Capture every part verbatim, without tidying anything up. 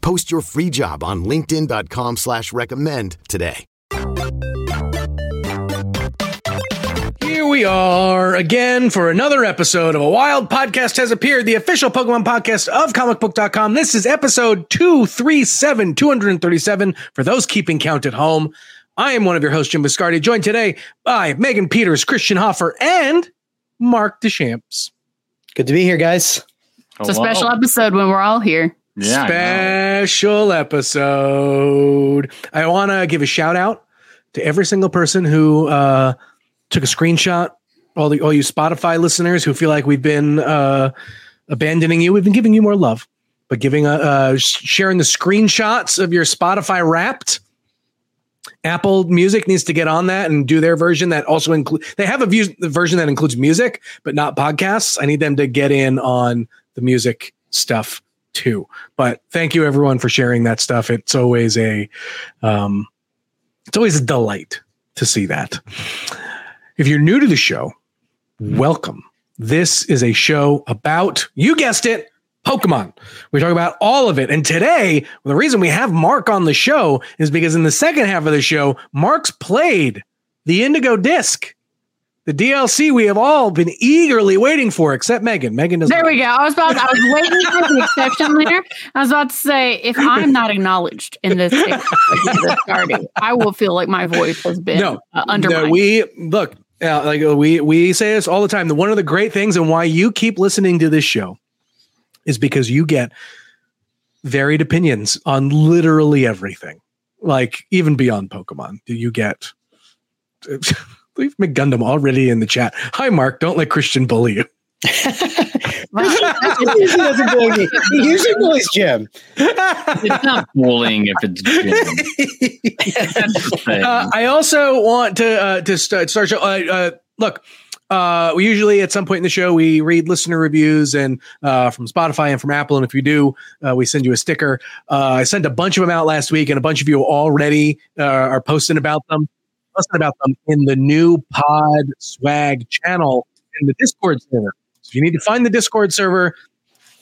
Post your free job on linkedin.com slash recommend today. Here we are again for another episode of A Wild Podcast Has Appeared, the official Pokemon podcast of comic book dot com. This is episode two thirty-seven, two thirty-seven, for those keeping count at home. I am one of your hosts, Jim Biscardi, joined today by Megan Peters, Christian Hoffer, and Mark DeChamps. Good to be here, guys. Hello. It's a special episode when we're all here. Yeah, special episode. I want to give a shout out to every single person who uh, took a screenshot. All the all you Spotify listeners who feel like we've been uh, abandoning you, we've been giving you more love, but giving a, uh, sharing the screenshots of your Spotify Wrapped. Apple Music needs to get on that and do their version that also includes. They have a view- the version that includes music, but not podcasts. I need them to get in on the music stuff too. But thank you everyone for sharing that stuff. It's always a um it's always a delight to see that. If you're new to the show, welcome. This is a show about, you guessed it, Pokemon. We talk about all of it. And today, the reason we have Mark on the show is because in the second half of the show, Mark's played the Indigo Disc, the D L C we have all been eagerly waiting for, except Megan. Megan doesn't. There we go. I was about. To, I was waiting for the exception later. I was about to say, if I'm not acknowledged in this, starting, I will feel like my voice has been no, uh, undermined. No, we look uh, like we we say this all the time. The one of the great things and why you keep listening to this show is because you get varied opinions on literally everything, like even beyond Pokemon. Do you get? Leave McGundam already in the chat. Hi, Mark. Don't let Christian bully you. He usually doesn't bully me. He usually bullies Jim. It's not bullying if it's Jim. uh, I also want to uh, to start. start show, uh, uh, look, uh, we usually at some point in the show we read listener reviews and uh, from Spotify and from Apple, and if you do, uh, we send you a sticker. Uh, I sent a bunch of them out last week, and a bunch of you already uh, are posting about them. Listen about them in the new pod swag channel in the Discord server. So if you need to find the Discord server,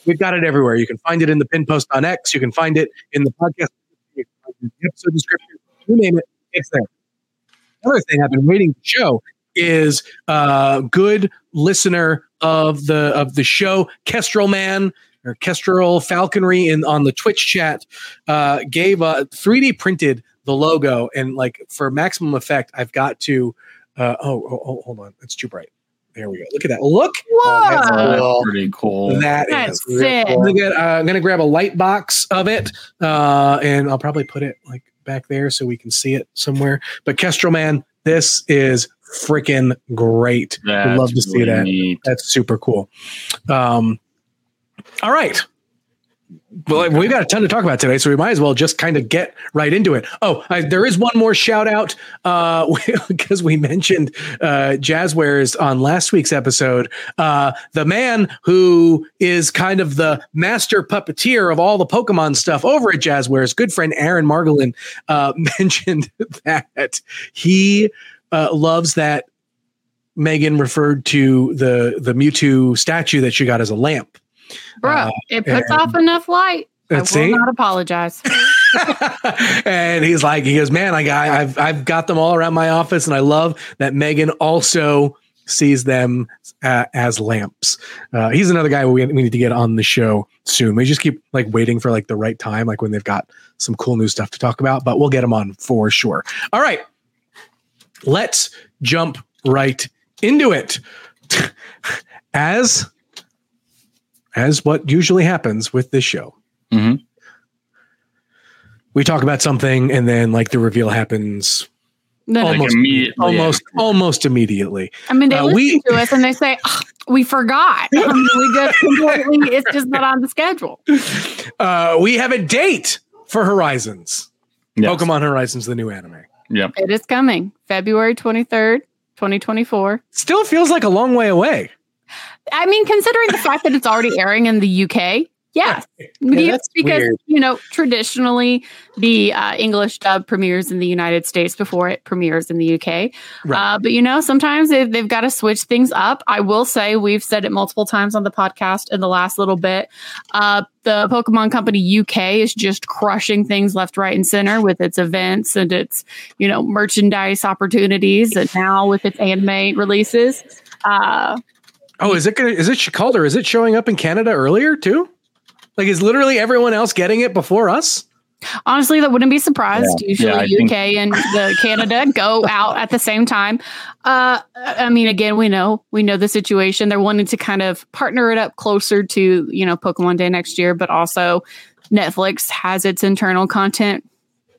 we've got it everywhere. You can find it in the pin post on X. You can find it in the podcast, you can find it in the episode description. You name it, it's there. Another thing I've been waiting to show is uh, good listener of the of the show, Kestrel Man or Kestrel Falconry in on the Twitch chat, uh, gave a three D printed the logo, and like for maximum effect, I've got to. Uh, oh, oh, oh, hold on, it's too bright. There we go. Look at that. Look. Whoa. That's, that's pretty cool. That that's is sick. Cool. I'm, gonna get, uh, I'm gonna grab a light box of it, uh, and I'll probably put it like back there so we can see it somewhere. But Kestrel Man, this is freaking great. I'd love to really see that. Neat. That's super cool. Um, all right. Well, we've got a ton to talk about today, so we might as well just kind of get right into it. Oh, I, there is one more shout out uh, because we mentioned uh, Jazzwares on last week's episode. Uh, the man who is kind of the master puppeteer of all the Pokemon stuff over at Jazzwares, good friend Aaron Margolin, uh, mentioned that he uh, loves that Megan referred to the the Mewtwo statue that she got as a lamp. Bro, uh, it puts and, off enough light. I will see? not apologize. And he's like, he goes, man, I got, I've I've got them all around my office, and I love that Megan also sees them uh, as lamps. Uh, he's another guy we we need to get on the show soon. We just keep like waiting for like the right time, like when they've got some cool new stuff to talk about. But we'll get him on for sure. All right, let's jump right into it. As As what usually happens with this show, mm-hmm. we talk about something and then like the reveal happens no, almost, like immediately. almost, almost immediately. I mean, they uh, listen we, to us and they say, oh, we forgot. I mean, we just completely, it's just not on the schedule. Uh, we have a date for Horizons. Yes. Pokemon Horizons, the new anime. Yeah. It is coming. February twenty-third, twenty twenty-four. Still feels like a long way away. I mean, considering the fact that it's already airing in the U K. Yes. Yeah. Yeah, because, weird. you know, traditionally the uh, English dub premieres in the United States before it premieres in the U K. Right. Uh, but, you know, sometimes they've, they've got to switch things up. I will say we've said it multiple times on the podcast in the last little bit. Uh, the Pokemon Company U K is just crushing things left, right and center with its events and its, you know, merchandise opportunities. And now with its anime releases. Uh, oh, is it going to is it Chikalder? Is it showing up in Canada earlier, too? Like, is literally everyone else getting it before us? Honestly, that wouldn't be surprised. Yeah. Usually yeah, U K think... and the Canada go out at the same time. Uh, I mean, again, we know we know the situation. They're wanting to kind of partner it up closer to, you know, Pokemon Day next year. But also Netflix has its internal content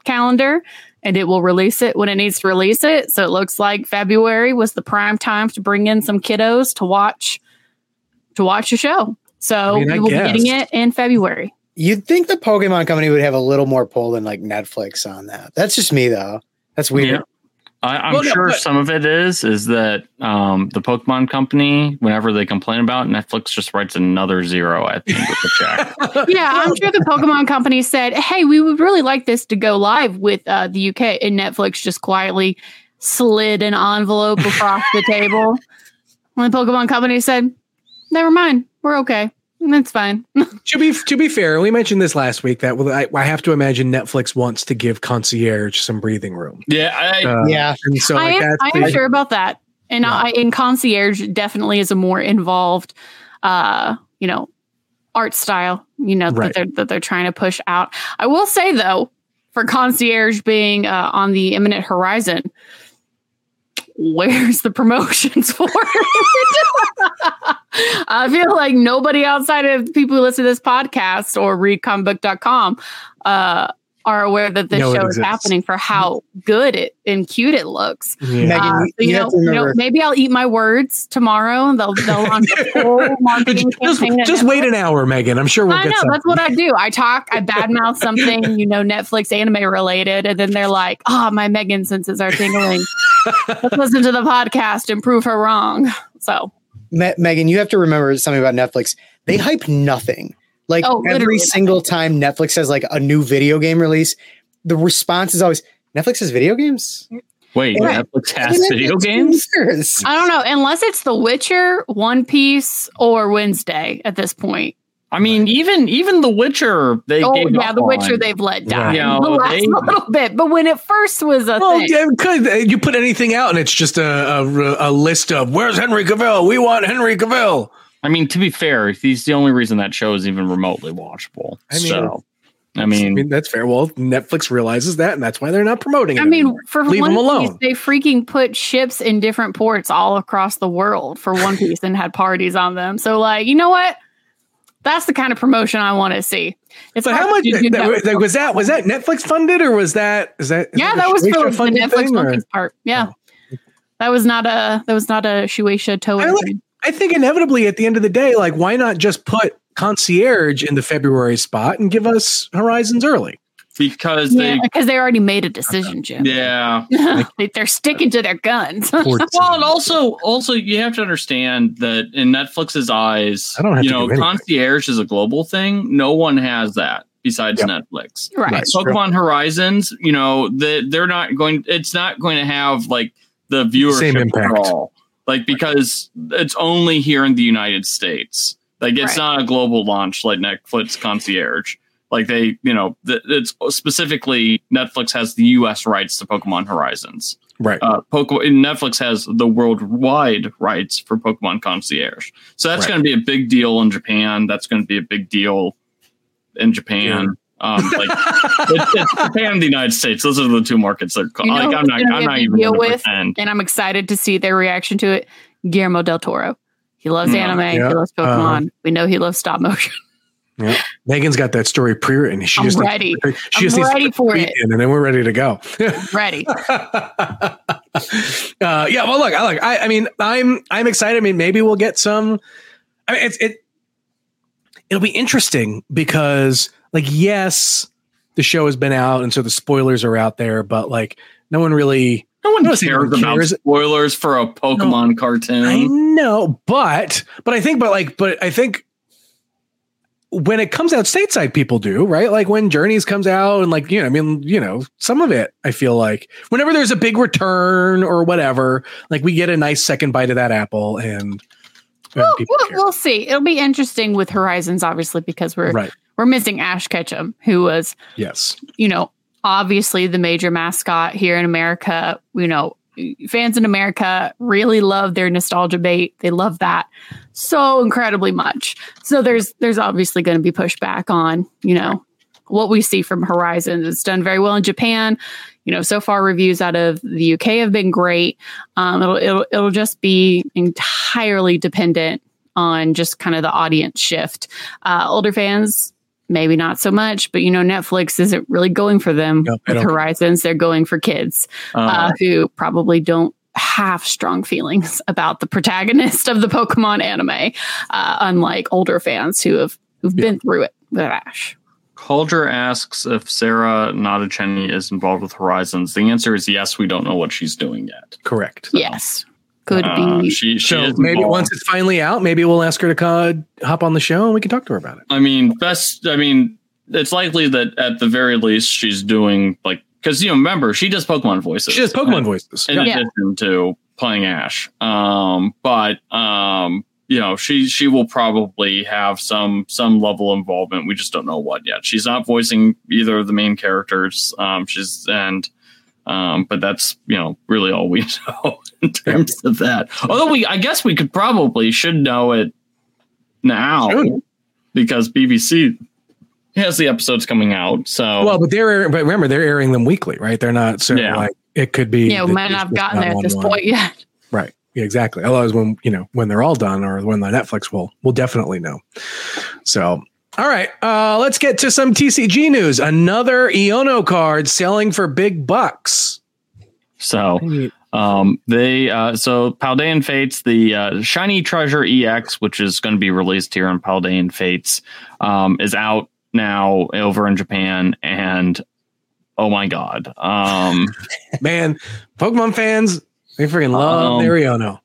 calendar and it will release it when it needs to release it. So it looks like February was the prime time to bring in some kiddos to watch to watch a show. So I mean, we will be getting it in February. You'd think the Pokemon Company would have a little more pull than like Netflix on that. That's just me though. That's weird. Yeah. I, I'm well, sure no, but- some of it is is that um, the Pokemon Company, whenever they complain about it, Netflix just writes another zero at the end of the check. Yeah, I'm sure the Pokemon Company said, "Hey, we would really like this to go live with uh, the U K," and Netflix just quietly slid an envelope across the table. When the Pokemon Company said, "Never mind. We're okay. That's fine." to be to be fair, we mentioned this last week that I, I have to imagine Netflix wants to give Concierge some breathing room. Yeah, I, uh, yeah. And so I, like am, I am sure about that. And yeah. I in Concierge definitely is a more involved, uh, you know, art style. You know right. that they're that they're trying to push out. I will say though, for Concierge being uh, on the imminent horizon. Where's the promotions for it? I feel like nobody outside of people who listen to this podcast or read comic book dot com uh, are aware that this no, show is happening for how good it and cute it looks. Yeah. Megan, uh, so, you, you, know, you know, maybe I'll eat my words tomorrow and they'll, they'll launch a full marketing just, campaign. Just wait an hour, Megan. I'm sure we'll I get know, something. That's what I do. I talk, I badmouth something, you know, Netflix anime related, and then they're like, "Oh, my Megan senses are tingling." Let's listen to the podcast and prove her wrong. So, Me- Megan, you have to remember something about Netflix. They hype nothing. Like oh, every single time Netflix has like a new video game release, the response is always Netflix has video games. Wait, yeah. Netflix has Netflix video games? games? I don't know, unless it's The Witcher, One Piece, or Wednesday at this point. I mean, even even The Witcher, they oh gave yeah, up The Witcher on. They've let die yeah. the last they, little bit, but when it first was a well, thing, could, you put anything out and it's just a, a a list of where's Henry Cavill? We want Henry Cavill. I mean, to be fair, he's the only reason that show is even remotely watchable. I mean, so, I mean, I mean that's fair. Well, Netflix realizes that, and that's why they're not promoting it. I mean, anymore. for leave them alone. Piece, they freaking put ships in different ports all across the world for One Piece and had parties on them. So, like, you know what? That's the kind of promotion I want to see. It's but how much that, that, was that? Was that Netflix funded, or was that? Is that? Is yeah, that, that was for the Netflix part. Yeah, oh. that was not a that was not a Shueisha Toei. I, like, I think inevitably at the end of the day, like, why not just put Concierge in the February spot and give us Horizons early? Because yeah, they because they already made a decision, Jim. Yeah, like, they're sticking to their guns. Well, and also, also you have to understand that in Netflix's eyes, I don't you know, do Concierge is a global thing. No one has that besides yep. Netflix. Right. right. Pokemon true. Horizons, you know, the, they're not going. It's not going to have like the viewership Same impact. at all. Like because it's only here in the United States. Like it's right. not a global launch like Netflix Concierge. Like they, you know, th- it's specifically Netflix has the U S rights to Pokemon Horizons. Right. Uh, Poke- Netflix has the worldwide rights for Pokemon Concierge. So that's right. going to be a big deal in Japan. That's going to be a big deal in Japan. Yeah. Um, like it, it's Japan and the United States. Those are the two markets. That are, you know, like, I'm not, I'm not even deal with, and I'm excited to see their reaction to it. Guillermo del Toro. He loves anime. Yeah. He loves Pokemon. Um, we know he loves stop motion. Yeah. Megan's got that story pre-written. She I'm just ready. She I'm just ready for it, and then we're ready to go. Ready. uh, yeah. Well, look. I like. I, I mean, I'm. I'm excited. I mean, maybe we'll get some. I mean, it, it. It'll be interesting because, like, yes, the show has been out, and so the spoilers are out there. But like, No one really no one cares, cares about cares. spoilers for a Pokemon no, cartoon. I know, but but I think but like but I think when it comes out stateside, people do, right? Like when Journeys comes out and like, you know, I mean, you know, some of it, I feel like whenever there's a big return or whatever, like we get a nice second bite of that apple and we'll, we'll, we'll see. It'll be interesting with Horizons, obviously, because we're right. we're missing Ash Ketchum, who was, yes, you know, obviously the major mascot here in America. You know, fans in America really love their nostalgia bait. They love that so incredibly much. So there's there's obviously going to be pushback on, you know, what we see from Horizons. It's done very well in Japan. You know, so far reviews out of the U K have been great. Um, it'll, it'll, it'll just be entirely dependent on just kind of the audience shift. Uh, older fans, maybe not so much, but you know, Netflix isn't really going for them no, with Horizons. They're going for kids uh, uh, who probably don't have strong feelings about the protagonist of the Pokemon anime, uh, unlike older fans who have who've yeah. been through it with Ash. Calder asks if Sarah Nadacheni is involved with Horizons. The answer is yes. We don't know what she's doing yet. Correct. So. Yes. Could uh, be. She, she so maybe involved. Once it's finally out, maybe we'll ask her to come, hop on the show and we can talk to her about it. I mean, best. I mean, it's likely that at the very least she's doing like because, you know, remember, she does Pokemon voices. She does Pokemon and, voices. In yeah. addition to playing Ash. Um, but, um, you know, she she will probably have some some level of involvement. We just don't know what yet. She's not voicing either of the main characters. Um, she's and um, but that's, you know, really all we know in terms of that. Although we I guess we could probably should know it now sure. because B B C has the episodes coming out. So well, but they're but remember they're airing them weekly, right? They're not so yeah. like it could be. Yeah, we might not have gotten there at this point yet. Right. Yeah, exactly. Otherwise, when you know when they're all done, or when the Netflix will, we'll definitely know. So, all right, uh, let's get to some T C G news. Another Iono card selling for big bucks. So, um, they uh, so Paldean Fates, the uh, Shiny Treasure E X, which is going to be released here in Paldean Fates, um, is out now over in Japan, and oh my god, um, man, Pokemon fans. They freaking love um, their Iono.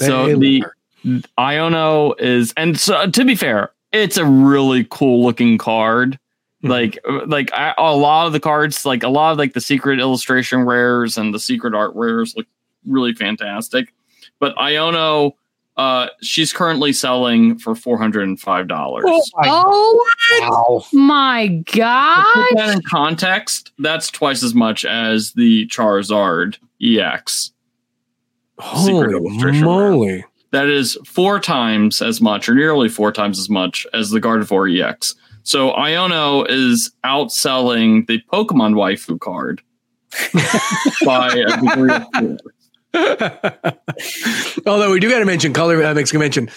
They so the her. Iono is, and so, to be fair, it's a really cool looking card. Mm-hmm. Like, like I, a lot of the cards, like a lot of like the secret illustration rares and the secret art rares look really fantastic. But Iono, uh, she's currently selling for four hundred five dollars. Oh, oh wow. my god! To put that in context, that's twice as much as the Charizard E X. Holy moly! Rare. That is four times as much, or nearly four times as much as the Gardevoir E X. So Iono is outselling the Pokemon waifu card by a degree of four. Although we do got to mention color. I was going to mention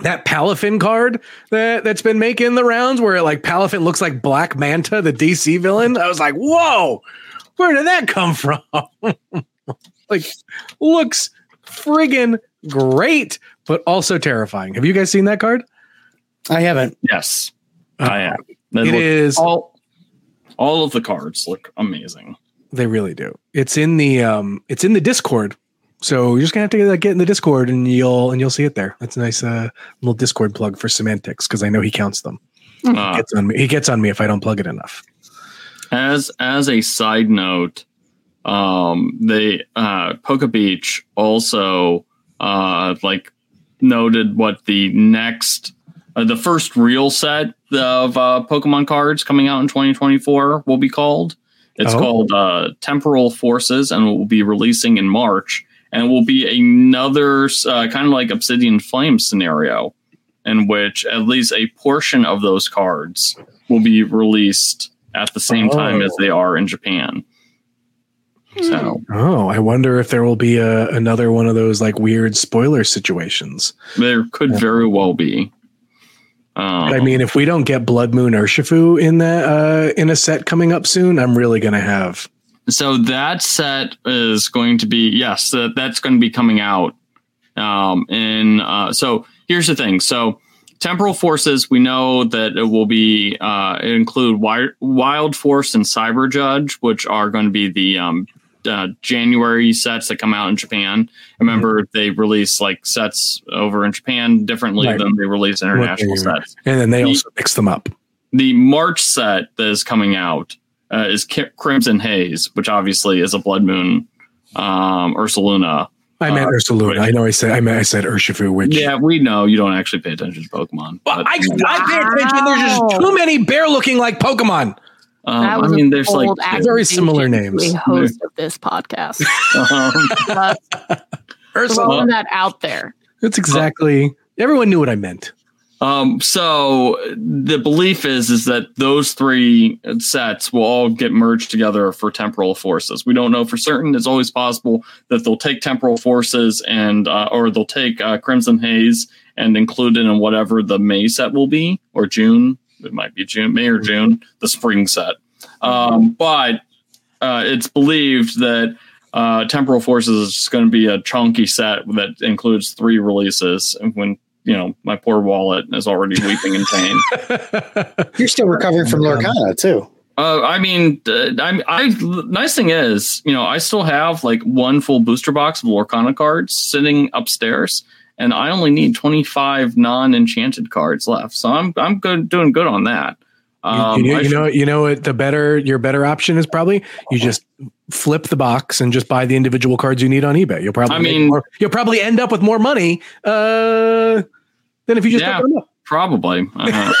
that Palafin card that that's been making the rounds, where like Palafin looks like Black Manta, the D C villain. I was like, whoa, where did that come from? Like, looks friggin' great, but also terrifying. Have you guys seen that card? I haven't. Yes, uh, I have. It, it is all, all of the cards look amazing. They really do. It's in the um, it's in the Discord. So you're just gonna have to like, get in the Discord, and you'll and you'll see it there. That's a nice uh, little Discord plug for Semantics because I know he counts them. Uh, he, gets on me. he gets on me if I don't plug it enough. As as a side note. Um, they, uh, Poke Beach also, uh, like noted what the next, uh, the first real set of, uh, Pokemon cards coming out in twenty twenty-four will be called. It's oh. called, uh, Temporal Forces, and it will be releasing in March, and it will be another, uh, kind of like Obsidian Flame scenario in which at least a portion of those cards will be released at the same oh. time as they are in Japan. So, oh, I wonder if there will be a, another one of those like weird spoiler situations. There could yeah. very well be. Um, I mean, if we don't get Blood Moon Urshifu in that uh, in a set coming up soon, I'm really going to have. So that set is going to be yes, that, that's going to be coming out. Um, and uh, so here's the thing. So Temporal Forces, we know that it will be uh, it include wi- Wild Force and Cyber Judge, which are going to be the um, uh, January sets that come out in Japan. I remember mm-hmm. they release like sets over in Japan differently right. than they release international sets. And then they the, also mix them up. The March set that is coming out uh, is K- Crimson Haze, which obviously is a Blood Moon um, Ursaluna. I meant uh, Ursaluna. I know I said I meant I said Urshifu, which yeah, we know you don't actually pay attention to Pokemon. But I, you know. I pay attention. There's just too many bear looking like Pokemon. Um, I mean, there's like very similar names. Host of this podcast. um, Ursaluna that out there. That's exactly. Um, everyone knew what I meant. Um, so the belief is is that those three sets will all get merged together for Temporal Forces. We don't know for certain. It's always possible that they'll take Temporal Forces and uh, or they'll take uh, Crimson Haze and include it in whatever the May set will be, or June. It might be June, May or June, the spring set. Um, but uh, it's believed that uh, Temporal Forces is going to be a chunky set that includes three releases when. You know, my poor wallet is already weeping in pain. You're still recovering from Lorcana too. Uh, I mean, uh, I'm, I. Nice thing is, you know, I still have like one full booster box of Lorcana cards sitting upstairs, and I only need twenty-five non-enchanted cards left. So I'm I'm good, doing good on that. Um, you, you, you know, you know what? The better your better option is probably you just flip the box and just buy the individual cards you need on eBay. You'll probably I mean, more, you'll probably end up with more money uh, than if you just yeah, don't up. Probably. Uh-huh.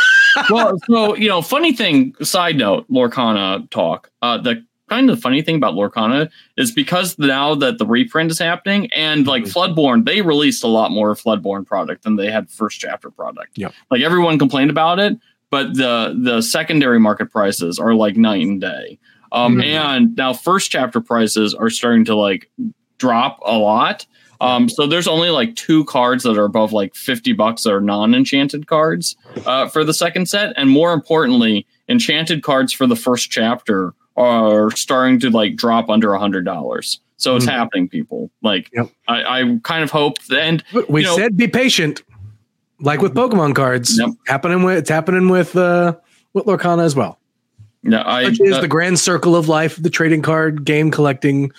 Well, so you know, funny thing. Side note, Lorcana talk. Uh, the kind of funny thing about Lorcana is because now that the reprint is happening and like Floodborne, they released a lot more Floodborne product than they had first chapter product. Yeah, like everyone complained about it. But the the secondary market prices are like night and day. Um, mm-hmm. And now first chapter prices are starting to like drop a lot. Um, so there's only like two cards that are above like fifty bucks that are non-enchanted cards uh, for the second set. And more importantly, enchanted cards for the first chapter are starting to like drop under one hundred dollars. So it's mm-hmm. happening, people. Like yep. I, I kind of hope. That, and We you know, said be patient. Like with Pokemon cards, yep. happening with it's happening with uh, with Lorcana as well. No, I, Which is uh, the grand circle of life, the trading card game collecting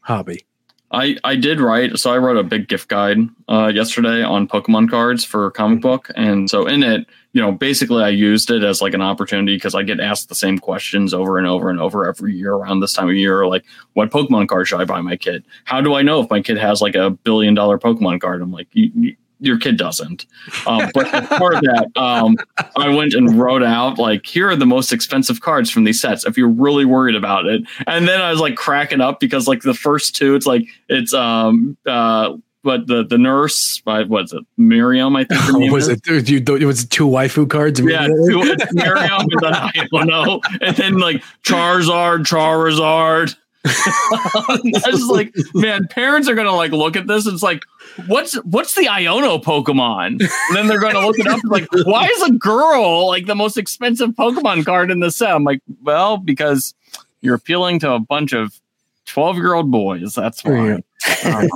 hobby. I, I did write, so I wrote a big gift guide uh, yesterday on Pokemon cards for comic book, and so in it, you know, basically I used it as like an opportunity because I get asked the same questions over and over and over every year around this time of year, like what Pokemon card should I buy my kid? How do I know if my kid has like a billion dollar Pokemon card? I'm like. You, you, Your kid doesn't. Um, but as part of that, um, I went and wrote out, like, here are the most expensive cards from these sets if you're really worried about it. And then I was like cracking up because, like, the first two, it's like, it's, um, uh, but the, the nurse, what's it, Miriam, I think. Oh, was it, you, it was two waifu cards? Yeah, two, it's Miriam and then Iono. And then, like, Charizard, Charizard. I was like, man, parents are going to, like, look at this. And it's like, What's what's the Iono Pokemon? And then they're going to look it up. Like, why is a girl like the most expensive Pokemon card in the set? I'm like, well, because you're appealing to a bunch of twelve-year-old boys. That's why. uh,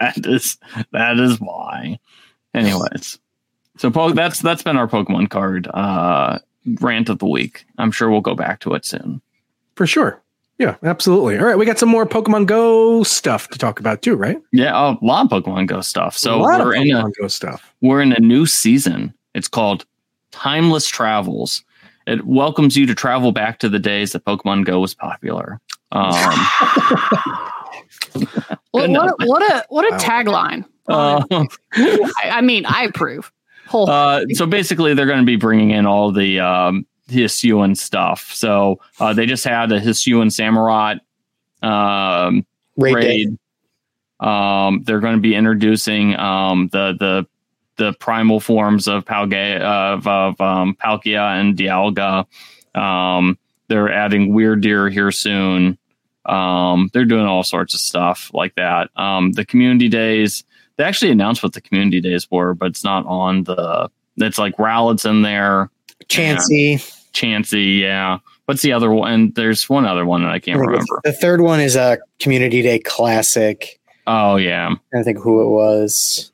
that is that is why. Anyways, so po- that's that's been our Pokemon card uh, rant of the week. I'm sure we'll go back to it soon, for sure. Yeah, absolutely. All right, we got some more Pokemon Go stuff to talk about too, right? Yeah, a lot of Pokemon Go stuff. So a lot we're of Pokemon in a Go stuff. We're in a new season. It's called Timeless Travels. It welcomes you to travel back to the days that Pokemon Go was popular. Um, well, what, a, what a what a tagline! Uh, I, I mean, I approve. Uh, so basically, they're going to be bringing in all the. Um, Hisuian stuff. So uh, they just had a Hisuian Samurott um, raid. raid. Um, they're going to be introducing um, the the the primal forms of Palge of, of um, Palkia and Dialga. Um, they're adding Weird Deer here soon. Um, they're doing all sorts of stuff like that. Um, the community days. They actually announced what the community days were, but it's not on the. It's like Rowlett's in there. Chansey. Yeah. Chansey, yeah. What's the other one? And there's one other one that I can't I remember. The third one is a Community Day Classic. Oh, yeah. I think who it was.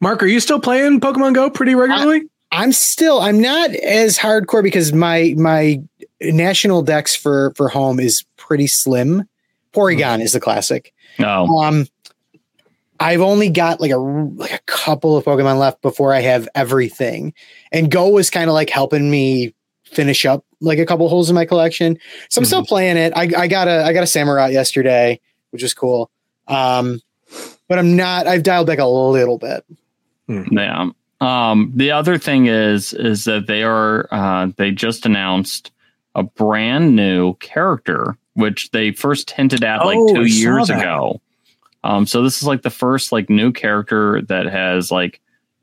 Mark, are you still playing Pokemon Go pretty regularly? I, I'm still. I'm not as hardcore because my my national dex for, for home is pretty slim. Porygon is the classic. Oh. Um, I've only got like a, like a couple of Pokemon left before I have everything. And Go was kind of like helping me finish up like a couple holes in my collection. So I'm mm-hmm. still playing it. I, I got a, I got a Samurott yesterday, which was cool. Um, but I'm not, I've dialed back a little bit. Yeah. Um, the other thing is, is that they are, uh, they just announced a brand new character, which they first hinted at like oh, two years that. ago. Um, so this is like the first like new character that has like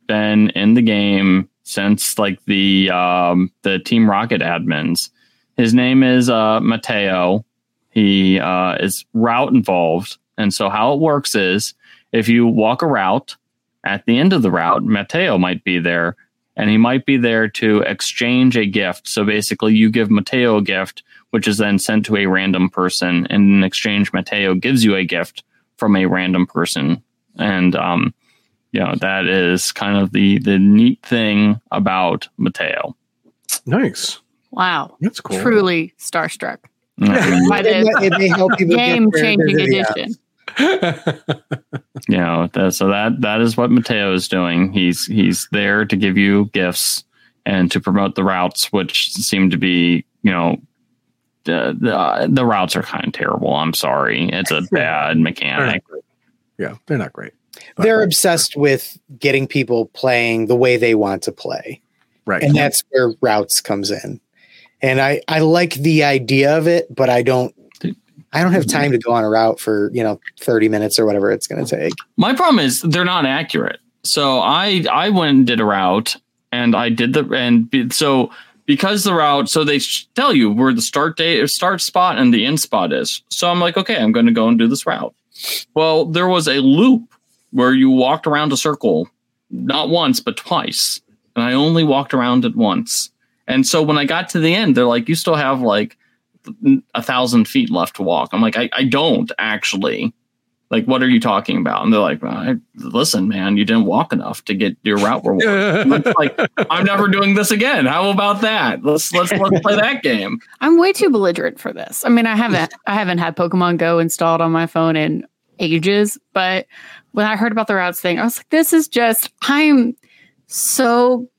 been in the game since like the um, the Team Rocket admins. His name is uh, Mateo. He uh, is route involved, and so how it works is if you walk a route, at the end of the route, Mateo might be there, and he might be there to exchange a gift. So basically, you give Mateo a gift, which is then sent to a random person, and in exchange, Mateo gives you a gift from a random person. And um, you know, that is kind of the the neat thing about Mateo. Nice. Wow. That's cool. Truly starstruck. Mm-hmm. By this game-changing edition. You know, that, so that that is what Mateo is doing. He's he's there to give you gifts and to promote the routes, which seem to be, you know, the the, the routes are kind of terrible. I'm sorry, it's a bad mechanic. They're yeah, they're not great. But they're obsessed with getting people playing the way they want to play, right? And that's where routes comes in. And I I like the idea of it, but I don't. I don't have time to go on a route for, you know, thirty minutes or whatever it's going to take. My problem is they're not accurate. So I I went and did a route and I did the and be, so because the route. So they tell you where the start date, start spot and the end spot is. So I'm like, OK, I'm going to go and do this route. Well, there was a loop where you walked around a circle, not once, but twice. And I only walked around it once. And so when I got to the end, they're like, you still have like a thousand feet left to walk. I'm like, I, I don't actually, like, what are you talking about? And they're like, well, listen, man, you didn't walk enough to get your route reward. And it's like, I'm never doing this again. How about that? Let's, let's, let's play that game. I'm way too belligerent for this. I mean, I haven't, I haven't had Pokemon Go installed on my phone in ages, but when I heard about the routes thing, I was like, this is just, I'm so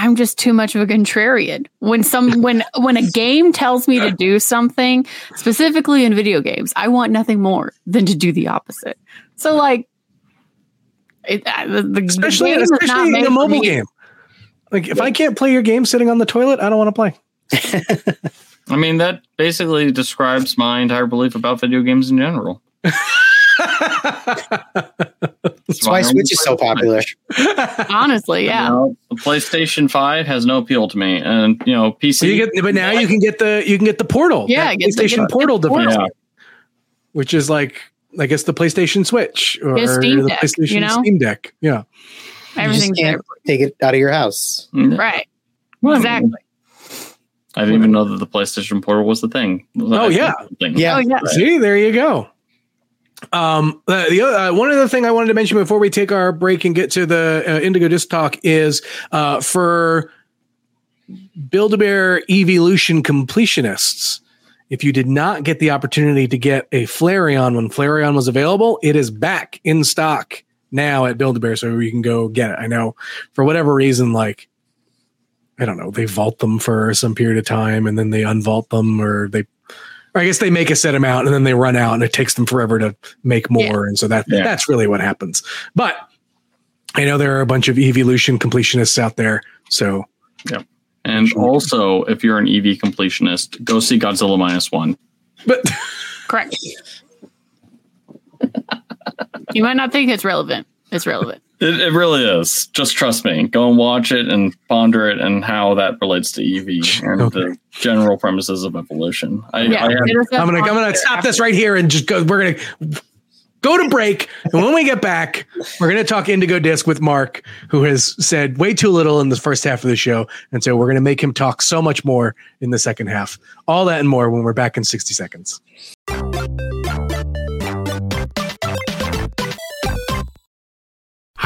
I'm just too much of a contrarian. When some when when a game tells me to do something, specifically in video games, I want nothing more than to do the opposite. So, like, it, the, the especially game especially in a mobile game, like if yeah. I can't play your game sitting on the toilet, I don't want to play. I mean, that basically describes my entire belief about video games in general. That's why Switch is so popular. Honestly, yeah. You know, the PlayStation five has no appeal to me, and you know, P C. Well, you get, but now you can get the you can get the Portal, yeah, get, PlayStation get, Portal get device, Portal. Which is like I guess the PlayStation Switch or Steam Deck, the PlayStation you know? Steam Deck. Yeah, everything. Take it out of your house, mm-hmm. right? Well, exactly. I didn't even know that the PlayStation Portal was the thing. Oh yeah, thing. yeah, oh, yeah. Right. See, there you go. Um, uh, the other, uh, one other thing I wanted to mention before we take our break and get to the uh, Indigo Disc Talk is uh, for Build-A-Bear Evolution completionists. If you did not get the opportunity to get a Flareon when Flareon was available, it is back in stock now at Build-A-Bear, so you can go get it. I know for whatever reason, like, I don't know, they vault them for some period of time and then they unvault them or they I guess they make a set amount and then they run out and it takes them forever to make more. Yeah. And so that yeah. that's really what happens. But I know there are a bunch of Evolution completionists out there. So, yeah. And sure. also, if you're an E V completionist, go see Godzilla Minus One. But correct. You might not think it's relevant. It's relevant. It, it really is. Just trust me. Go and watch it and ponder it and how that relates to E V and okay. the general premises of evolution. I, yeah, I have, I'm going to I'm going to stop this right here and just go. We're going to go to break. And when we get back, we're going to talk Indigo Disc with Mark, who has said way too little in the first half of the show. And so we're going to make him talk so much more in the second half. All that and more when we're back in sixty seconds.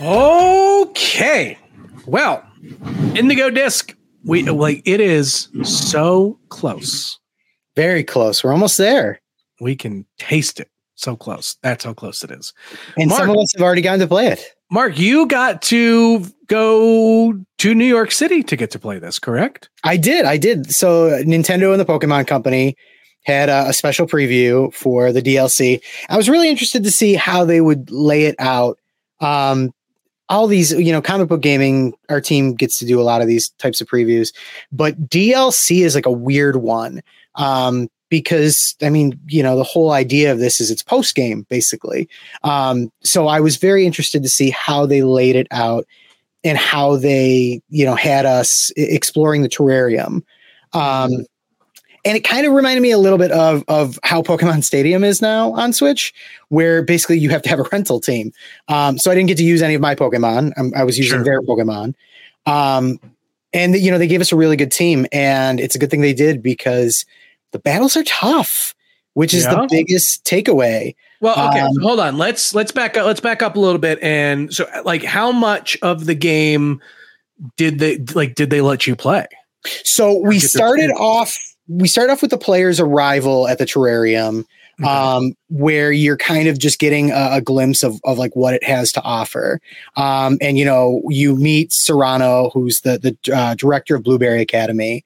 Okay. Well, Indigo Disc. We like it is so close. Very close. We're almost there. We can taste it. So close. That's how close it is. And Mark, some of us have already gotten to play it. Mark, you got to go to New York City to get to play this, correct? I did. I did. So Nintendo and the Pokemon Company had a, a special preview for the D L C. I was really interested to see how they would lay it out. Um, all these, you know, comic book gaming, our team gets to do a lot of these types of previews, but D L C is like a weird one. Um, because I mean, you know, the whole idea of this is it's post game basically. Um, so I was very interested to see how they laid it out and how they, you know, had us exploring the terrarium. Um, and it kind of reminded me a little bit of, of how Pokemon Stadium is now on Switch, where basically you have to have a rental team. Um, so I didn't get to use any of my Pokemon. I'm, I was using sure. their Pokemon. Um, and you know, they gave us a really good team, and it's a good thing they did because the battles are tough, which is yeah. the biggest takeaway. Well, okay, um, so hold on. Let's let's back up. Let's back up a little bit. And so, like, how much of the game did they like? Did they let you play? So we started off. We started off with the player's arrival at the terrarium, mm-hmm. um, where you're kind of just getting a, a glimpse of of like what it has to offer. Um, and you know, you meet Serrano, who's the the uh, director of Blueberry Academy.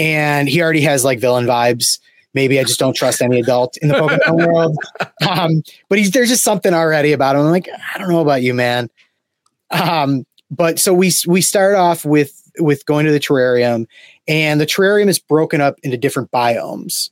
And he already has like villain vibes. Maybe I just don't trust any adult in the Pokemon world. Um, but he's, there's just something already about him. I'm like, I don't know about you, man. Um, but so we we start off with with going to the terrarium, and the terrarium is broken up into different biomes,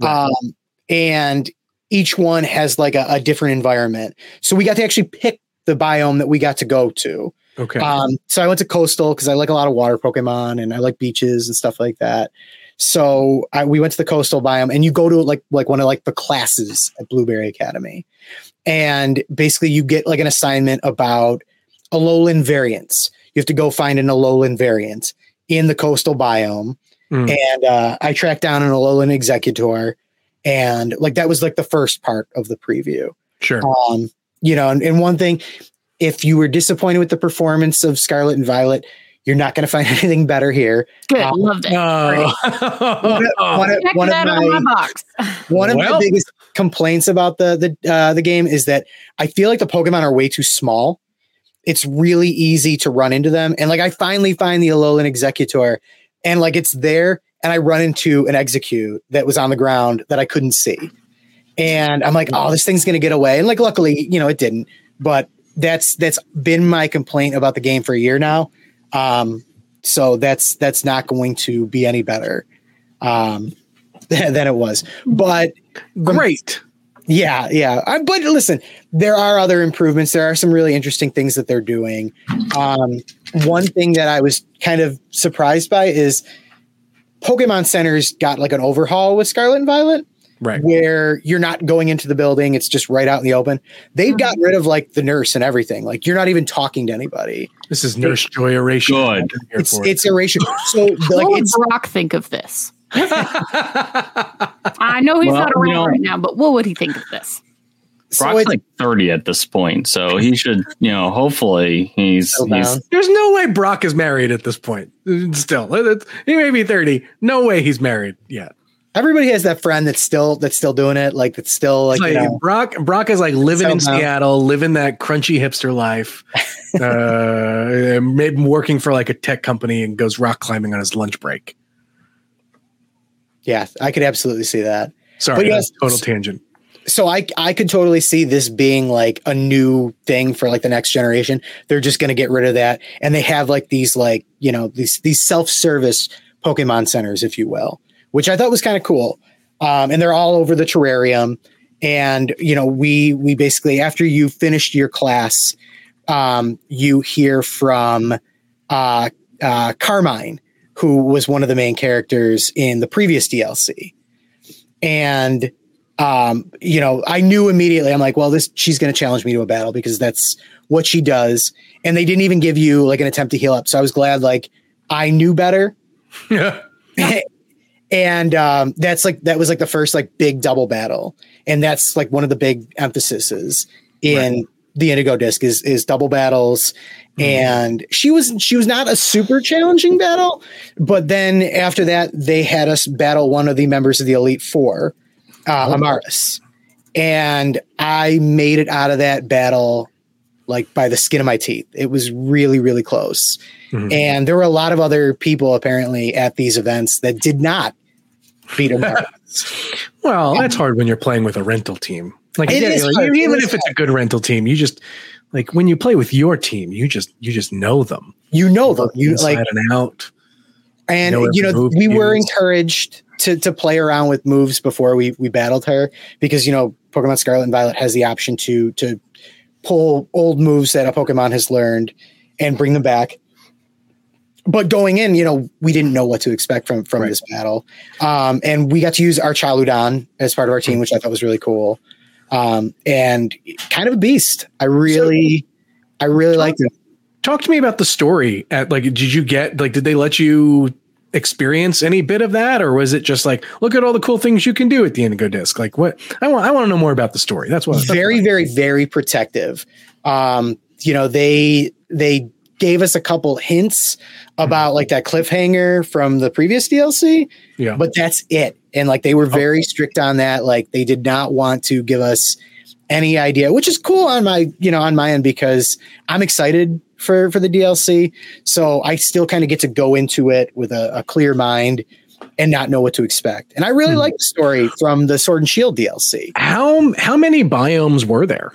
right. um, and each one has like a, a different environment. So we got to actually pick the biome that we got to go to. Okay. Um, so I went to coastal because I like a lot of water Pokemon and I like beaches and stuff like that. So I, we went to the coastal biome, and you go to like like one of like the classes at Blueberry Academy, and basically you get like an assignment about Alolan variants. You have to go find an Alolan variant in the coastal biome, mm. and uh, I tracked down an Alolan Executor, and like that was like the first part of the preview. Sure. Um, you know, and, and one thing. If you were disappointed with the performance of Scarlet and Violet, you're not going to find anything better here. Good, um, loved it. Uh, one of, one of, one of, my, box. one of well. my biggest complaints about the the uh, the game is that I feel like the Pokemon are way too small. It's really easy to run into them, and like I finally find the Alolan Executor, and like it's there, and I run into an Execute that was on the ground that I couldn't see, and I'm like, oh, this thing's going to get away, and like luckily, you know, it didn't, but. That's that's been my complaint about the game for a year now. Um, so that's that's not going to be any better um, than, than it was. But great. Um, yeah, yeah. I, but listen, there are other improvements. There are some really interesting things that they're doing. Um, one thing that I was kind of surprised by is Pokemon Center's got like an overhaul with Scarlet and Violet. Right. Where you're not going into the building. It's just right out in the open. They've got rid of like the nurse and everything. Like you're not even talking to anybody. This is nurse joy erasure. Good. It's, it's erasure. So like, what would Brock think of this? I know he's well, not around you know, right now, but what would he think of this? Brock's so like thirty at this point. So he should, you know, hopefully he's, he's. There's no way Brock is married at this point. Still, he may be thirty. No way he's married yet. Everybody has that friend that's still that's still doing it, like that's still like, like you know, Brock. Brock is like living so in dumb. Seattle, living that crunchy hipster life, uh, maybe working for like a tech company, and goes rock climbing on his lunch break. Yeah, I could absolutely see that. Sorry, yeah, that's a total tangent. So I I could totally see this being like a new thing for like the next generation. They're just going to get rid of that, and they have like these like you know these these self-service Pokemon centers, if you will. Which I thought was kind of cool. Um, and they're all over the terrarium. And, you know, we we basically, after you finished your class, um, you hear from uh, uh, Carmine, who was one of the main characters in the previous D L C. And, um, you know, I knew immediately, I'm like, well, this, she's going to challenge me to a battle because that's what she does. And they didn't even give you like an attempt to heal up. So I was glad, like, I knew better. Yeah. And, um, that's like, that was like the first like big double battle. And that's like one of the big emphases in right. the Indigo Disc is, is double battles. Mm-hmm. And she was, she was not a super challenging battle, but then after that, they had us battle one of the members of the Elite Four, uh, oh. Amaris. And I made it out of that battle like by the skin of my teeth. It was really, really close. Mm-hmm. And there were a lot of other people apparently at these events that did not beat Amaris. Well, that's hard when you're playing with a rental team. Like, it yeah, is like even it if is it's hard. A good rental team, you just like when you play with your team, you just you just know them. You know them. You inside like and out. And you know, you know we were is. encouraged to to play around with moves before we we battled her because you know Pokemon Scarlet and Violet has the option to to pull old moves that a Pokemon has learned and bring them back. But going in, you know, we didn't know what to expect from, from right. this battle. Um, and we got to use our Archaludan as part of our team, which I thought was really cool. Um, and kind of a beast. I really, so, I really talk, liked it. Talk to me about the story. At like, did you get, like, did they let you experience any bit of that? Or was it just like, look at all the cool things you can do at the Indigo Disc? Like what, I want, I want to know more about the story. That's what very, that's very, very protective. Um, you know, they, they, gave us a couple hints about like that cliffhanger from the previous D L C, yeah. but that's it. And like, they were very strict on that. Like they did not want to give us any idea, which is cool on my, you know, on my end, because I'm excited for, for the D L C. So I still kind of get to go into it with a, a clear mind and not know what to expect. And I really mm. like the story from the Sword and Shield D L C. How, how many biomes were there?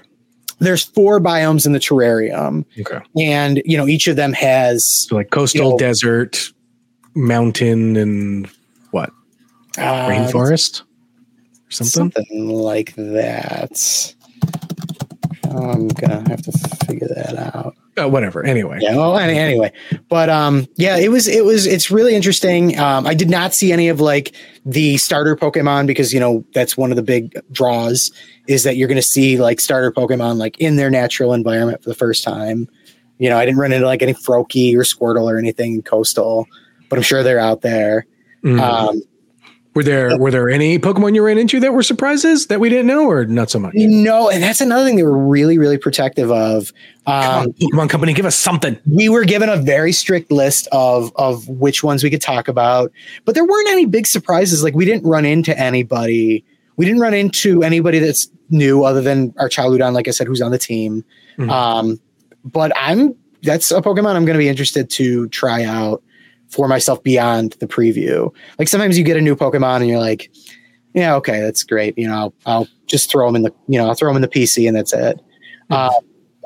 There's four biomes in the terrarium. Okay. And, you know, each of them has so like coastal, you know, desert, mountain, and what? Uh, Rainforest? Something? Something like that. I'm going to have to figure that out. Uh, whatever. Anyway. Yeah. Well, anyway. But, um, yeah, it was, it was, it's really interesting. Um, I did not see any of like the starter Pokemon because, you know, that's one of the big draws is that you're going to see like starter Pokemon, like in their natural environment for the first time. You know, I didn't run into like any Froakie or Squirtle or anything coastal, but I'm sure they're out there. Mm. Um, Were there were there any Pokemon you ran into that were surprises that we didn't know or not so much? No, and that's another thing they were really, really protective of. Um, Come on, Pokemon Company, give us something. We were given a very strict list of of which ones we could talk about, but there weren't any big surprises. Like we didn't run into anybody. We didn't run into anybody that's new other than our Archaludan, like I said, who's on the team. Mm-hmm. Um, but I'm that's a Pokemon I'm going to be interested to try out for myself beyond the preview. Like sometimes you get a new Pokemon and you're like, yeah, okay, that's great. You know, I'll, I'll just throw them in the, you know, I'll throw them in the P C and that's it. Uh,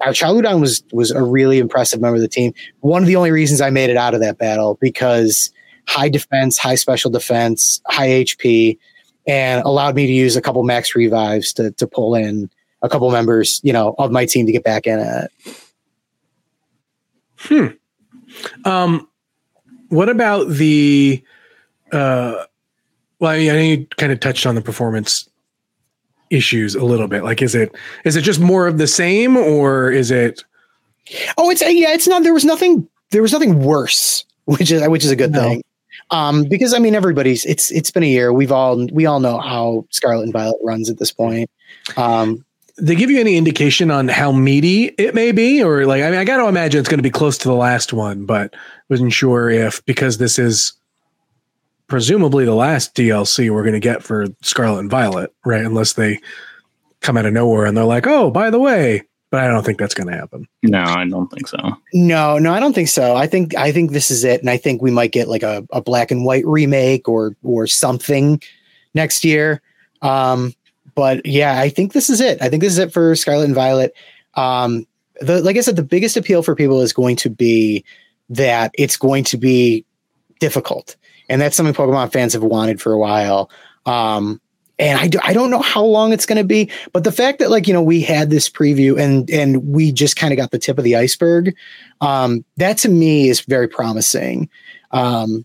our Archaludan was, was a really impressive member of the team. One of the only reasons I made it out of that battle because high defense, high special defense, high H P, and allowed me to use a couple max revives to, to pull in a couple members, you know, of my team to get back in it. Hmm. Um, What about the, uh, well, I mean, I know you kind of touched on the performance issues a little bit. Like, is it, is it just more of the same or is it? Oh, it's, yeah, it's not, there was nothing, there was nothing worse, which is, which is a good no. thing. Um, because I mean, everybody's it's, it's been a year. We've all, we all know how Scarlet and Violet runs at this point. Um, They give you any indication on how meaty it may be, or like, I mean, I got to imagine it's going to be close to the last one, but wasn't sure if, because this is presumably the last D L C we're going to get for Scarlet and Violet, right? Unless they come out of nowhere and they're like, oh, by the way, but I don't think that's going to happen. No, I don't think so. No, no, I don't think so. I think, I think this is it. And I think we might get like a, a black and white remake or, or something next year. Um, But yeah, I think this is it. I think this is it for Scarlet and Violet. Um, the, like I said, the biggest appeal for people is going to be that it's going to be difficult. And that's something Pokemon fans have wanted for a while. Um, and I, do, I don't know how long it's going to be, but the fact that like, you know, we had this preview and, and we just kind of got the tip of the iceberg. Um, that to me is very promising. Um,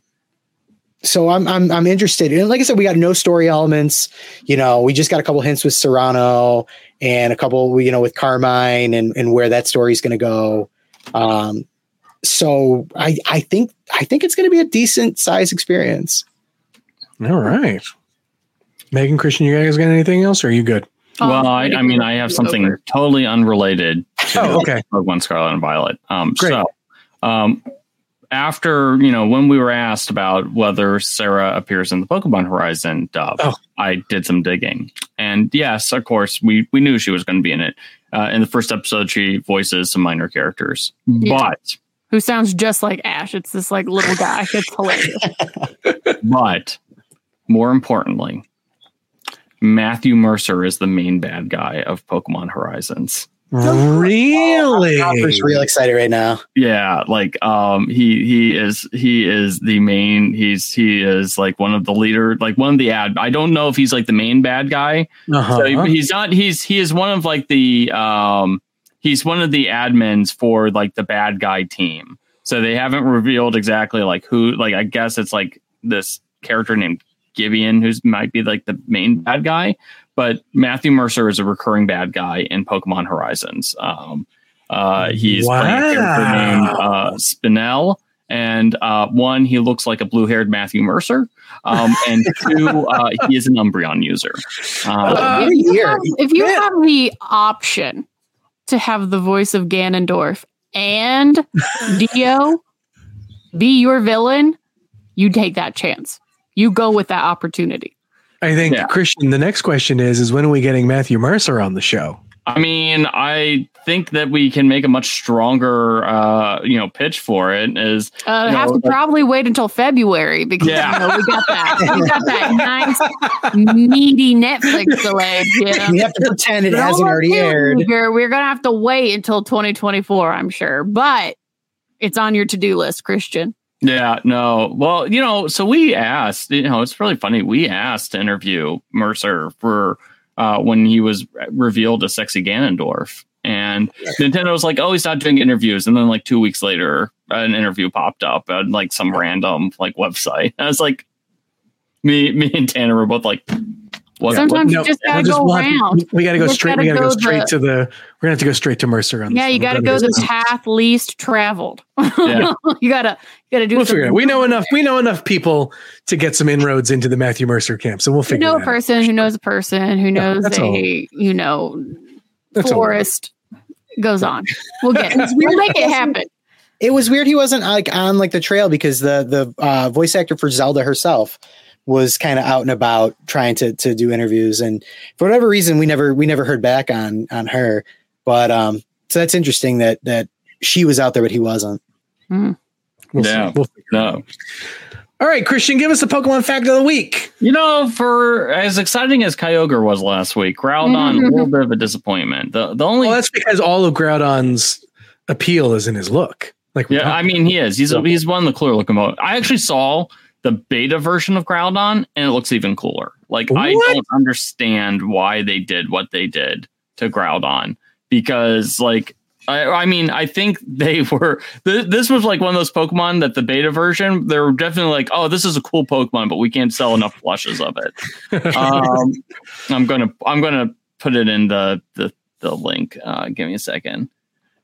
so I'm I'm I'm interested. And like I said, we got no story elements. You know, we just got a couple hints with Serrano and a couple, you know, with Carmine and, and where that story is going to go. Um, so I I think I think it's going to be a decent size experience. All right, Megan, Christian, you guys got anything else? Or are you good? Um, well, I, I mean, I have something over. totally unrelated to oh, okay. Pokemon Scarlet and Violet. Um, Great. So, um, after, you know, when we were asked about whether Sarah appears in the Pokemon Horizon dub, oh. I did some digging. And yes, of course, we, we knew she was going to be in it. Uh, in the first episode, she voices some minor characters. Yeah. But... who sounds just like Ash. It's this, like, little guy. It's hilarious. But, more importantly... Matthew Mercer is the main bad guy of Pokemon Horizons. Really? Oh, I'm real excited right now. Yeah, like um, he he is he is the main. He's he is like one of the leader, like one of the ad. I don't know if he's like the main bad guy. Uh-huh. So he, he's not. He's he is one of like the um. He's one of the admins for like the bad guy team. So they haven't revealed exactly like who. Like I guess it's like this character named Gibeon, who's might be like the main bad guy, but Matthew Mercer is a recurring bad guy in Pokemon Horizons. Um, uh, he's wow. playing a character named uh, Spinel, and uh, one, he looks like a blue-haired Matthew Mercer, um, and two, uh, he is an Umbreon user. Um, uh, if you, have, if you have the option to have the voice of Ganondorf and Dio be your villain, you take that chance. You go with that opportunity. I think, yeah. Christian, the next question is, is when are we getting Matthew Mercer on the show? I mean, I think that we can make a much stronger, uh, you know, pitch for it. Is uh, have know, to like, probably wait until February because yeah. you know, we got that, we got that nice meaty Netflix delay. You know? We have to pretend it hasn't already aired. We're going to have to wait until twenty twenty-four, I'm sure, but it's on your to-do list, Christian. Yeah, no. Well, you know, so we asked, you know, it's really funny. We asked to interview Mercer for uh, when he was revealed a sexy Ganondorf. And Nintendo was like, oh, he's not doing interviews. And then like two weeks later, an interview popped up on like some random like website. And I was like, me, me and Tanner were both like, what? Sometimes what? you just gotta no, we'll go just, around. We gotta go just straight. Gotta we gotta go, go straight the, to the. We're gonna have to go straight to Mercer on. Yeah, this you gotta, gotta go, go the path least traveled. Yeah. you gotta you gotta do. We'll figure it out. We know enough. We know enough people to get some inroads into the Matthew Mercer camp. So we'll figure. You know it out. a person who knows a person who knows yeah, a all. you know that's forest all. goes on. We'll get. It. We'll make it happen. It was weird. He wasn't like on like the trail because the the uh, voice actor for Zelda herself was kind of out and about trying to to do interviews, and for whatever reason we never we never heard back on on her. But um, so that's interesting that that she was out there, but he wasn't. Mm. We'll yeah, we'll no. All right, Christian, give us the Pokemon fact of the week. You know, for as exciting as Kyogre was last week, Groudon mm-hmm. a little bit of a disappointment. The the only well, that's because all of Groudon's appeal is in his look. Like yeah, I mean he is. He's a, he's one of the cooler looking mode. I actually saw the beta version of Groudon, and it looks even cooler. Like, what? I don't understand why they did what they did to Groudon. Because, like, I, I mean, I think they were... Th- this was, like, one of those Pokemon that the beta version, they were definitely like, oh, this is a cool Pokemon, but we can't sell enough plushes of it. um, I'm going to I'm gonna put it in the, the, the link. Uh, give me a second.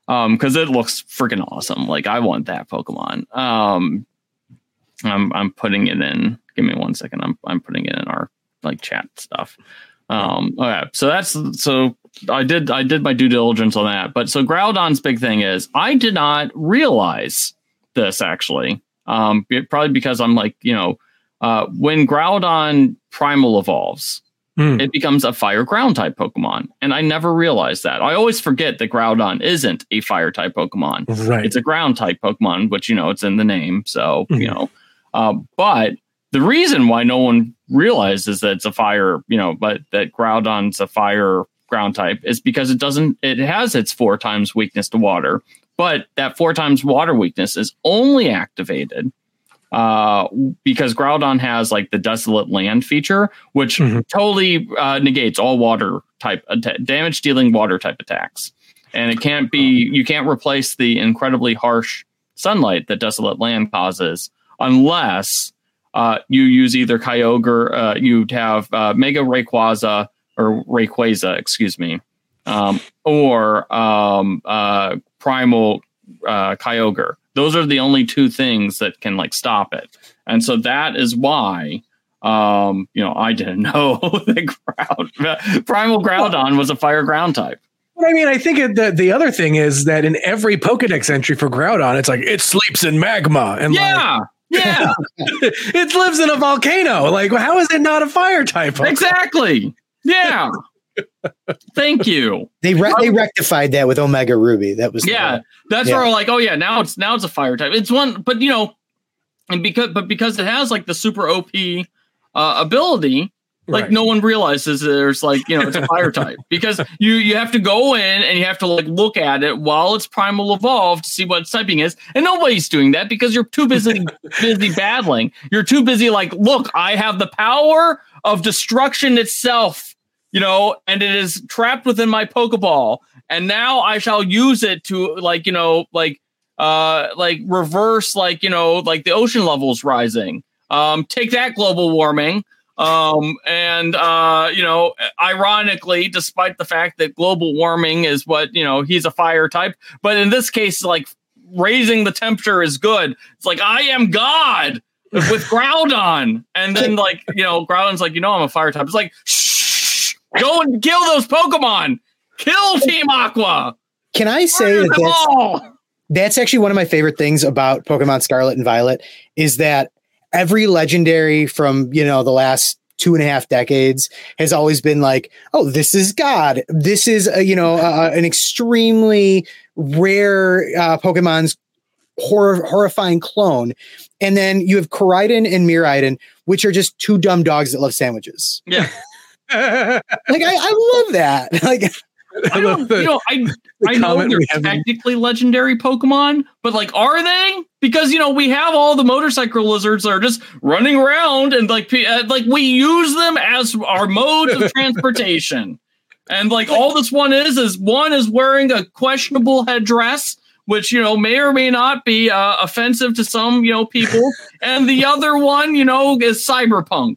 Because um, it looks freaking awesome. Like, I want that Pokemon. Um I'm I'm putting it in. Give me one second. I'm I'm putting it in our like chat stuff. Um, okay, so that's so I did I did my due diligence on that. But so Groudon's big thing is I did not realize this actually. Um, probably because I'm like you know uh, when Groudon Primal evolves, mm. it becomes a Fire Ground type Pokemon, and I never realized that. I always forget that Groudon isn't a Fire type Pokemon. Right. It's a Ground type Pokemon, which you know it's in the name. So mm. you know. Uh, but the reason why no one realizes that it's a fire, you know, but that Groudon's a fire ground type is because it doesn't, it has its four times weakness to water, but that four times water weakness is only activated uh, because Groudon has like the desolate land feature, which mm-hmm. totally uh, negates all water type att- damage dealing water type attacks. And it can't be, you can't replace the incredibly harsh sunlight that desolate land causes unless uh, you use either Kyogre, uh, you'd have uh, Mega Rayquaza, or Rayquaza, excuse me, um, or um, uh, Primal uh, Kyogre. Those are the only two things that can like stop it. And so that is why, um, you know, I didn't know that ground, Primal Groudon was a fire ground type. I mean, I think the the other thing is that in every Pokedex entry for Groudon, it's like it sleeps in magma, and yeah, like, yeah, it lives in a volcano. Like, how is it not a fire type? Exactly. Yeah. Thank you. They re- they rectified that with Omega Ruby. That was yeah. The, that's yeah. where we're like, oh yeah, now it's now it's a fire type. It's one, but you know, and because but because it has like the super O P uh, ability. Like right. No one realizes there's like, you know, it's a fire type because you, you have to go in and you have to like look at it while it's primal evolved to see what its typing is. And nobody's doing that because you're too busy, busy battling. You're too busy. Like, look, I have the power of destruction itself, you know, and it is trapped within my Pokeball. And now I shall use it to like, you know, like, uh, like reverse, like, you know, like the ocean levels rising. Um, take that, global warming. Um, and, uh, you know, ironically, despite the fact that global warming is what, you know, he's a fire type, but in this case, like raising the temperature is good. It's like, I am God with Groudon. And then like, you know, Groudon's like, you know, I'm a fire type. It's like, shh, go and kill those Pokemon. Kill Team Aqua. Can I say that that's, that's actually one of my favorite things about Pokemon Scarlet and Violet is that every legendary from, you know, the last two and a half decades has always been like, oh, this is God. This is, a, you know, a, an extremely rare uh, Pokemon's horror, horrifying clone. And then you have Koraidon and Miraidon, which are just two dumb dogs that love sandwiches. Yeah. Like, I, I love that. Like, I don't, you know, I I know they're technically legendary Pokemon, but like, are they? Because you know, we have all the motorcycle lizards that are just running around, and like, like we use them as our modes of transportation. And like, all this one is is one is wearing a questionable headdress, which you know may or may not be uh, offensive to some you know people, and the other one you know is cyberpunk.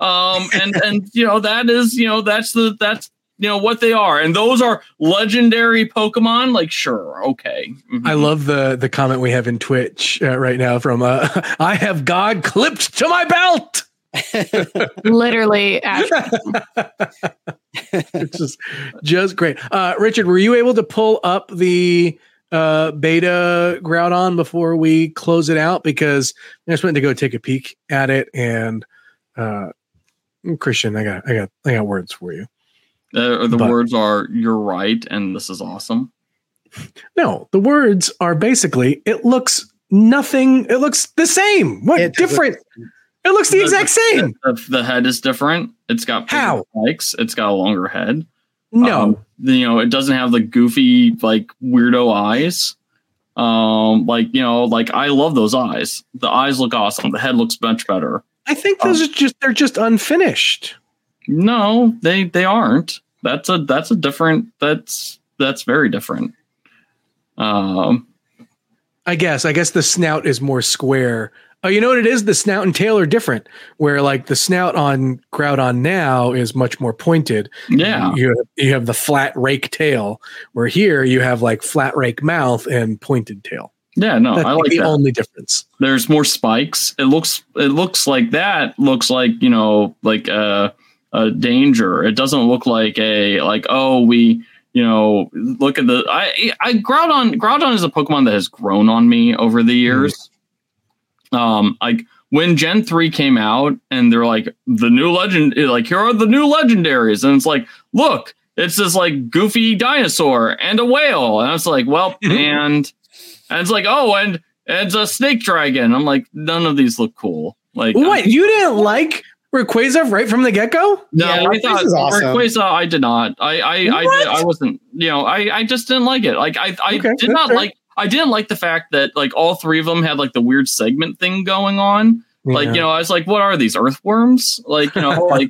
Um, and and you know that is you know that's the that's. You know what they are, and those are legendary Pokemon. Like, sure, okay. Mm-hmm. I love the the comment we have in Twitch uh, right now from uh, "I have God clipped to my belt." Literally, it's just just great. Uh, Richard, were you able to pull up the uh, beta Groudon before we close it out? Because I just went to go take a peek at it, and uh, Christian, I got I got I got words for you. Uh, the but, words are "you're right" and "this is awesome." No, the words are basically "it looks nothing. It looks the same. What it different? Looks, it looks the, the exact same. The, the, the head is different. It's got how spikes. It's got a longer head. No, um, you know it doesn't have the goofy like weirdo eyes. Um, like you know, like I love those eyes. The eyes look awesome. The head looks much better. I think those um, are just they're just unfinished. No, they they aren't. That's a that's a different. That's that's very different. Um, I guess I guess the snout is more square. Oh, you know what it is? The snout and tail are different. Where like the snout on Groudon now is much more pointed. Yeah, you have, you have the flat rake tail. Where here you have like flat rake mouth and pointed tail. Yeah, no, that's I like the that. Only difference. There's more spikes. It looks it looks like that. Looks like you know like uh. a danger. It doesn't look like a like oh we you know look at the I I Groudon Groudon is a Pokemon that has grown on me over the years. Mm. Um, like when Gen three came out and they're like the new legend like here are the new legendaries and it's like look it's this like goofy dinosaur and a whale and I was like well and and it's like oh and, and it's a snake dragon. I'm like none of these look cool. Like what I'm, you didn't like. Rayquaza right from the get-go? No, yeah, I thought awesome. Rayquaza, I did not. I I, I I wasn't, you know, I I just didn't like it. Like I I okay, did not fair. like I didn't like the fact that like all three of them had like the weird segment thing going on. Yeah. Like, you know, I was like, what are these earthworms? Like, you know, like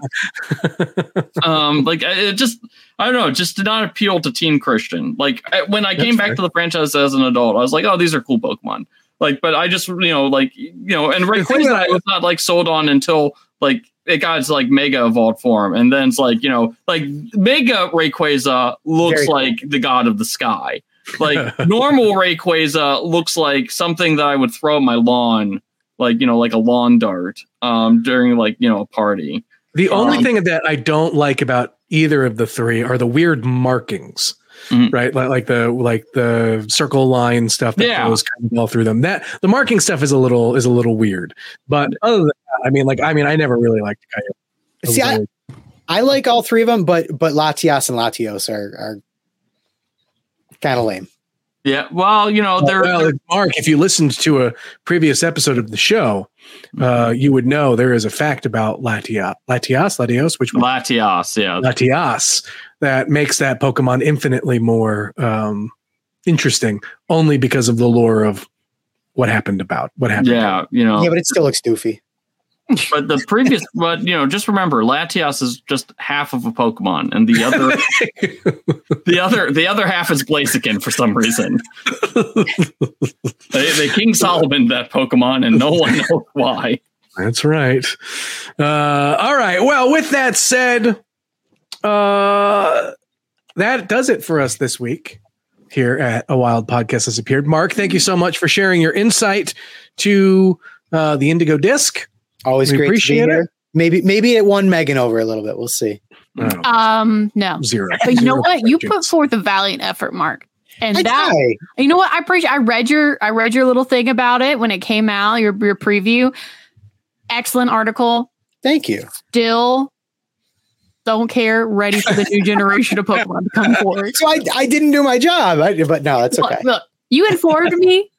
um like it just I don't know, it just did not appeal to Team Christian. Like when I That's came back fair. to the franchise as an adult, I was like, oh, these are cool Pokemon. Like, but I just, you know, like, you know, and Rayquaza was I, not like sold on until like it got to like Mega Evolved form. And then it's like, you know, like Mega Rayquaza looks like cool. The god of the sky. Like normal Rayquaza looks like something that I would throw at my lawn, like, you know, like a lawn dart um, during like, you know, a party. The um, only thing that I don't like about either of the three are the weird markings. Mm-hmm. Right, like, like the like the circle line stuff that yeah. goes kind of all through them. That the marking stuff is a little is a little weird. But other than that, I mean, like I mean, I never really liked Coyote. See, I, I like all three of them, but but Latias and Latios are are kind of lame. Yeah, well, you know, they're, well, they're Mark. If you listened to a previous episode of the show, uh, you would know there is a fact about Latias, Latias, Latios, which one? Latias, yeah, Latias. That makes that Pokemon infinitely more um, interesting, only because of the lore of what happened about what happened. Yeah, about. You know. Yeah, but it still looks doofy. But the previous, but you know, just remember, Latias is just half of a Pokemon, and the other, the other, the other half is Blaziken for some reason. they, they King Solomon that Pokemon, and no one knows why. That's right. Uh, all right. Well, with that said. Uh, that does it for us this week here at A Wild Podcast Has Appeared. Mark, thank you so much for sharing your insight to uh, the Indigo Disc. Always we great appreciate to be here. It. Maybe, maybe it won Megan over a little bit. We'll see. Oh. Um, no, zero. But you zero know what? You put forth a valiant effort, Mark. And I that, try. You know what? I appreciate. I read your, I read your little thing about it when it came out. Your, your preview. Excellent article. Thank you. Still. Don't care. Ready for the new generation of Pokemon to come forward. So I, I didn't do my job, I, but no, that's okay. Look, look, you informed me,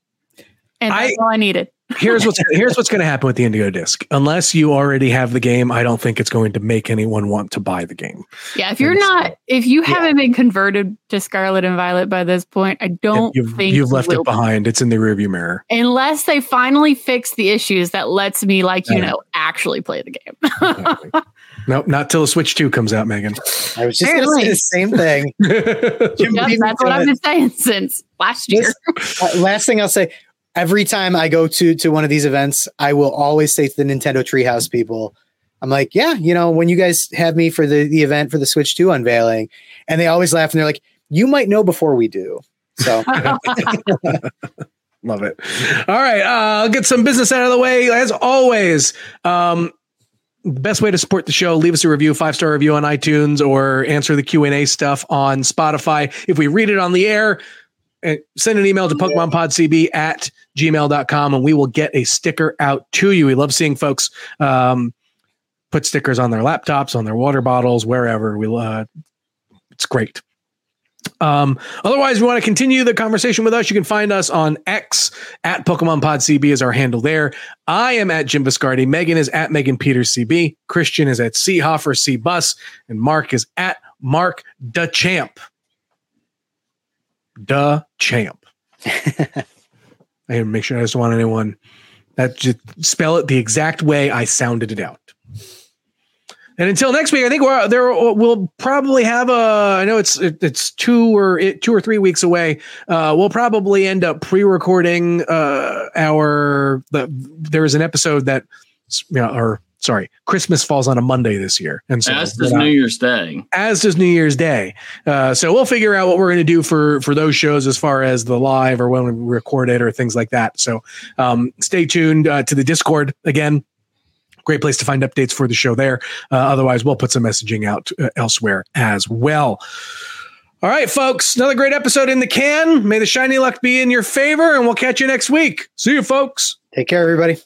and that's I, all I needed. here's what's here's what's going to happen with the Indigo Disc. Unless you already have the game, I don't think it's going to make anyone want to buy the game. Yeah, if you're and not, so, if you haven't yeah. been converted to Scarlet and Violet by this point, I don't you've, think you've left you it behind. Be. It's in the rearview mirror. Unless they finally fix the issues that lets me, like you yeah. know, actually play the game. Exactly. Nope, not till Switch two comes out, Megan. I was just going to say the same thing. Jim, yep, that's what I've been saying since last year. This, uh, last thing I'll say, every time I go to to one of these events, I will always say to the Nintendo Treehouse people, I'm like, yeah, you know, when you guys have me for the, the event for the Switch two unveiling, and they always laugh and they're like, you might know before we do. So... Love it. All right, uh, I'll get some business out of the way. As always, um... the best way to support the show, leave us a review, five-star review on iTunes, or answer the Q and A stuff on Spotify. If we read it on the air, send an email to Pokemon Pod C B at gmail dot com, and we will get a sticker out to you. We love seeing folks um, put stickers on their laptops, on their water bottles, wherever. We uh, it's great. Um, otherwise, if you want to continue the conversation with us, you can find us on X at Pokemon Pod C B is our handle there. I am at Jim Biscardi. Megan is at Megan Peters C B. Christian is at C Hoffer C Bus, and Mark is at Mark DeChamp. DeChamp. I gotta make sure I just want anyone that just spell it the exact way I sounded it out. And until next week, I think we're there. We'll probably have a. I know it's it, it's two or it, two or three weeks away. Uh, we'll probably end up pre-recording uh, our. The, there is an episode that, you know, or sorry, Christmas falls on a Monday this year, and so as does New Year's Day. As does New Year's Day. Uh, so we'll figure out what we're going to do for for those shows as far as the live or when we record it or things like that. So um, stay tuned uh, to the Discord again. Great place to find updates for the show there. Uh, otherwise, we'll put some messaging out uh, elsewhere as well. All right, folks, another great episode in the can. May the shiny luck be in your favor, and we'll catch you next week. See you, folks. Take care, everybody.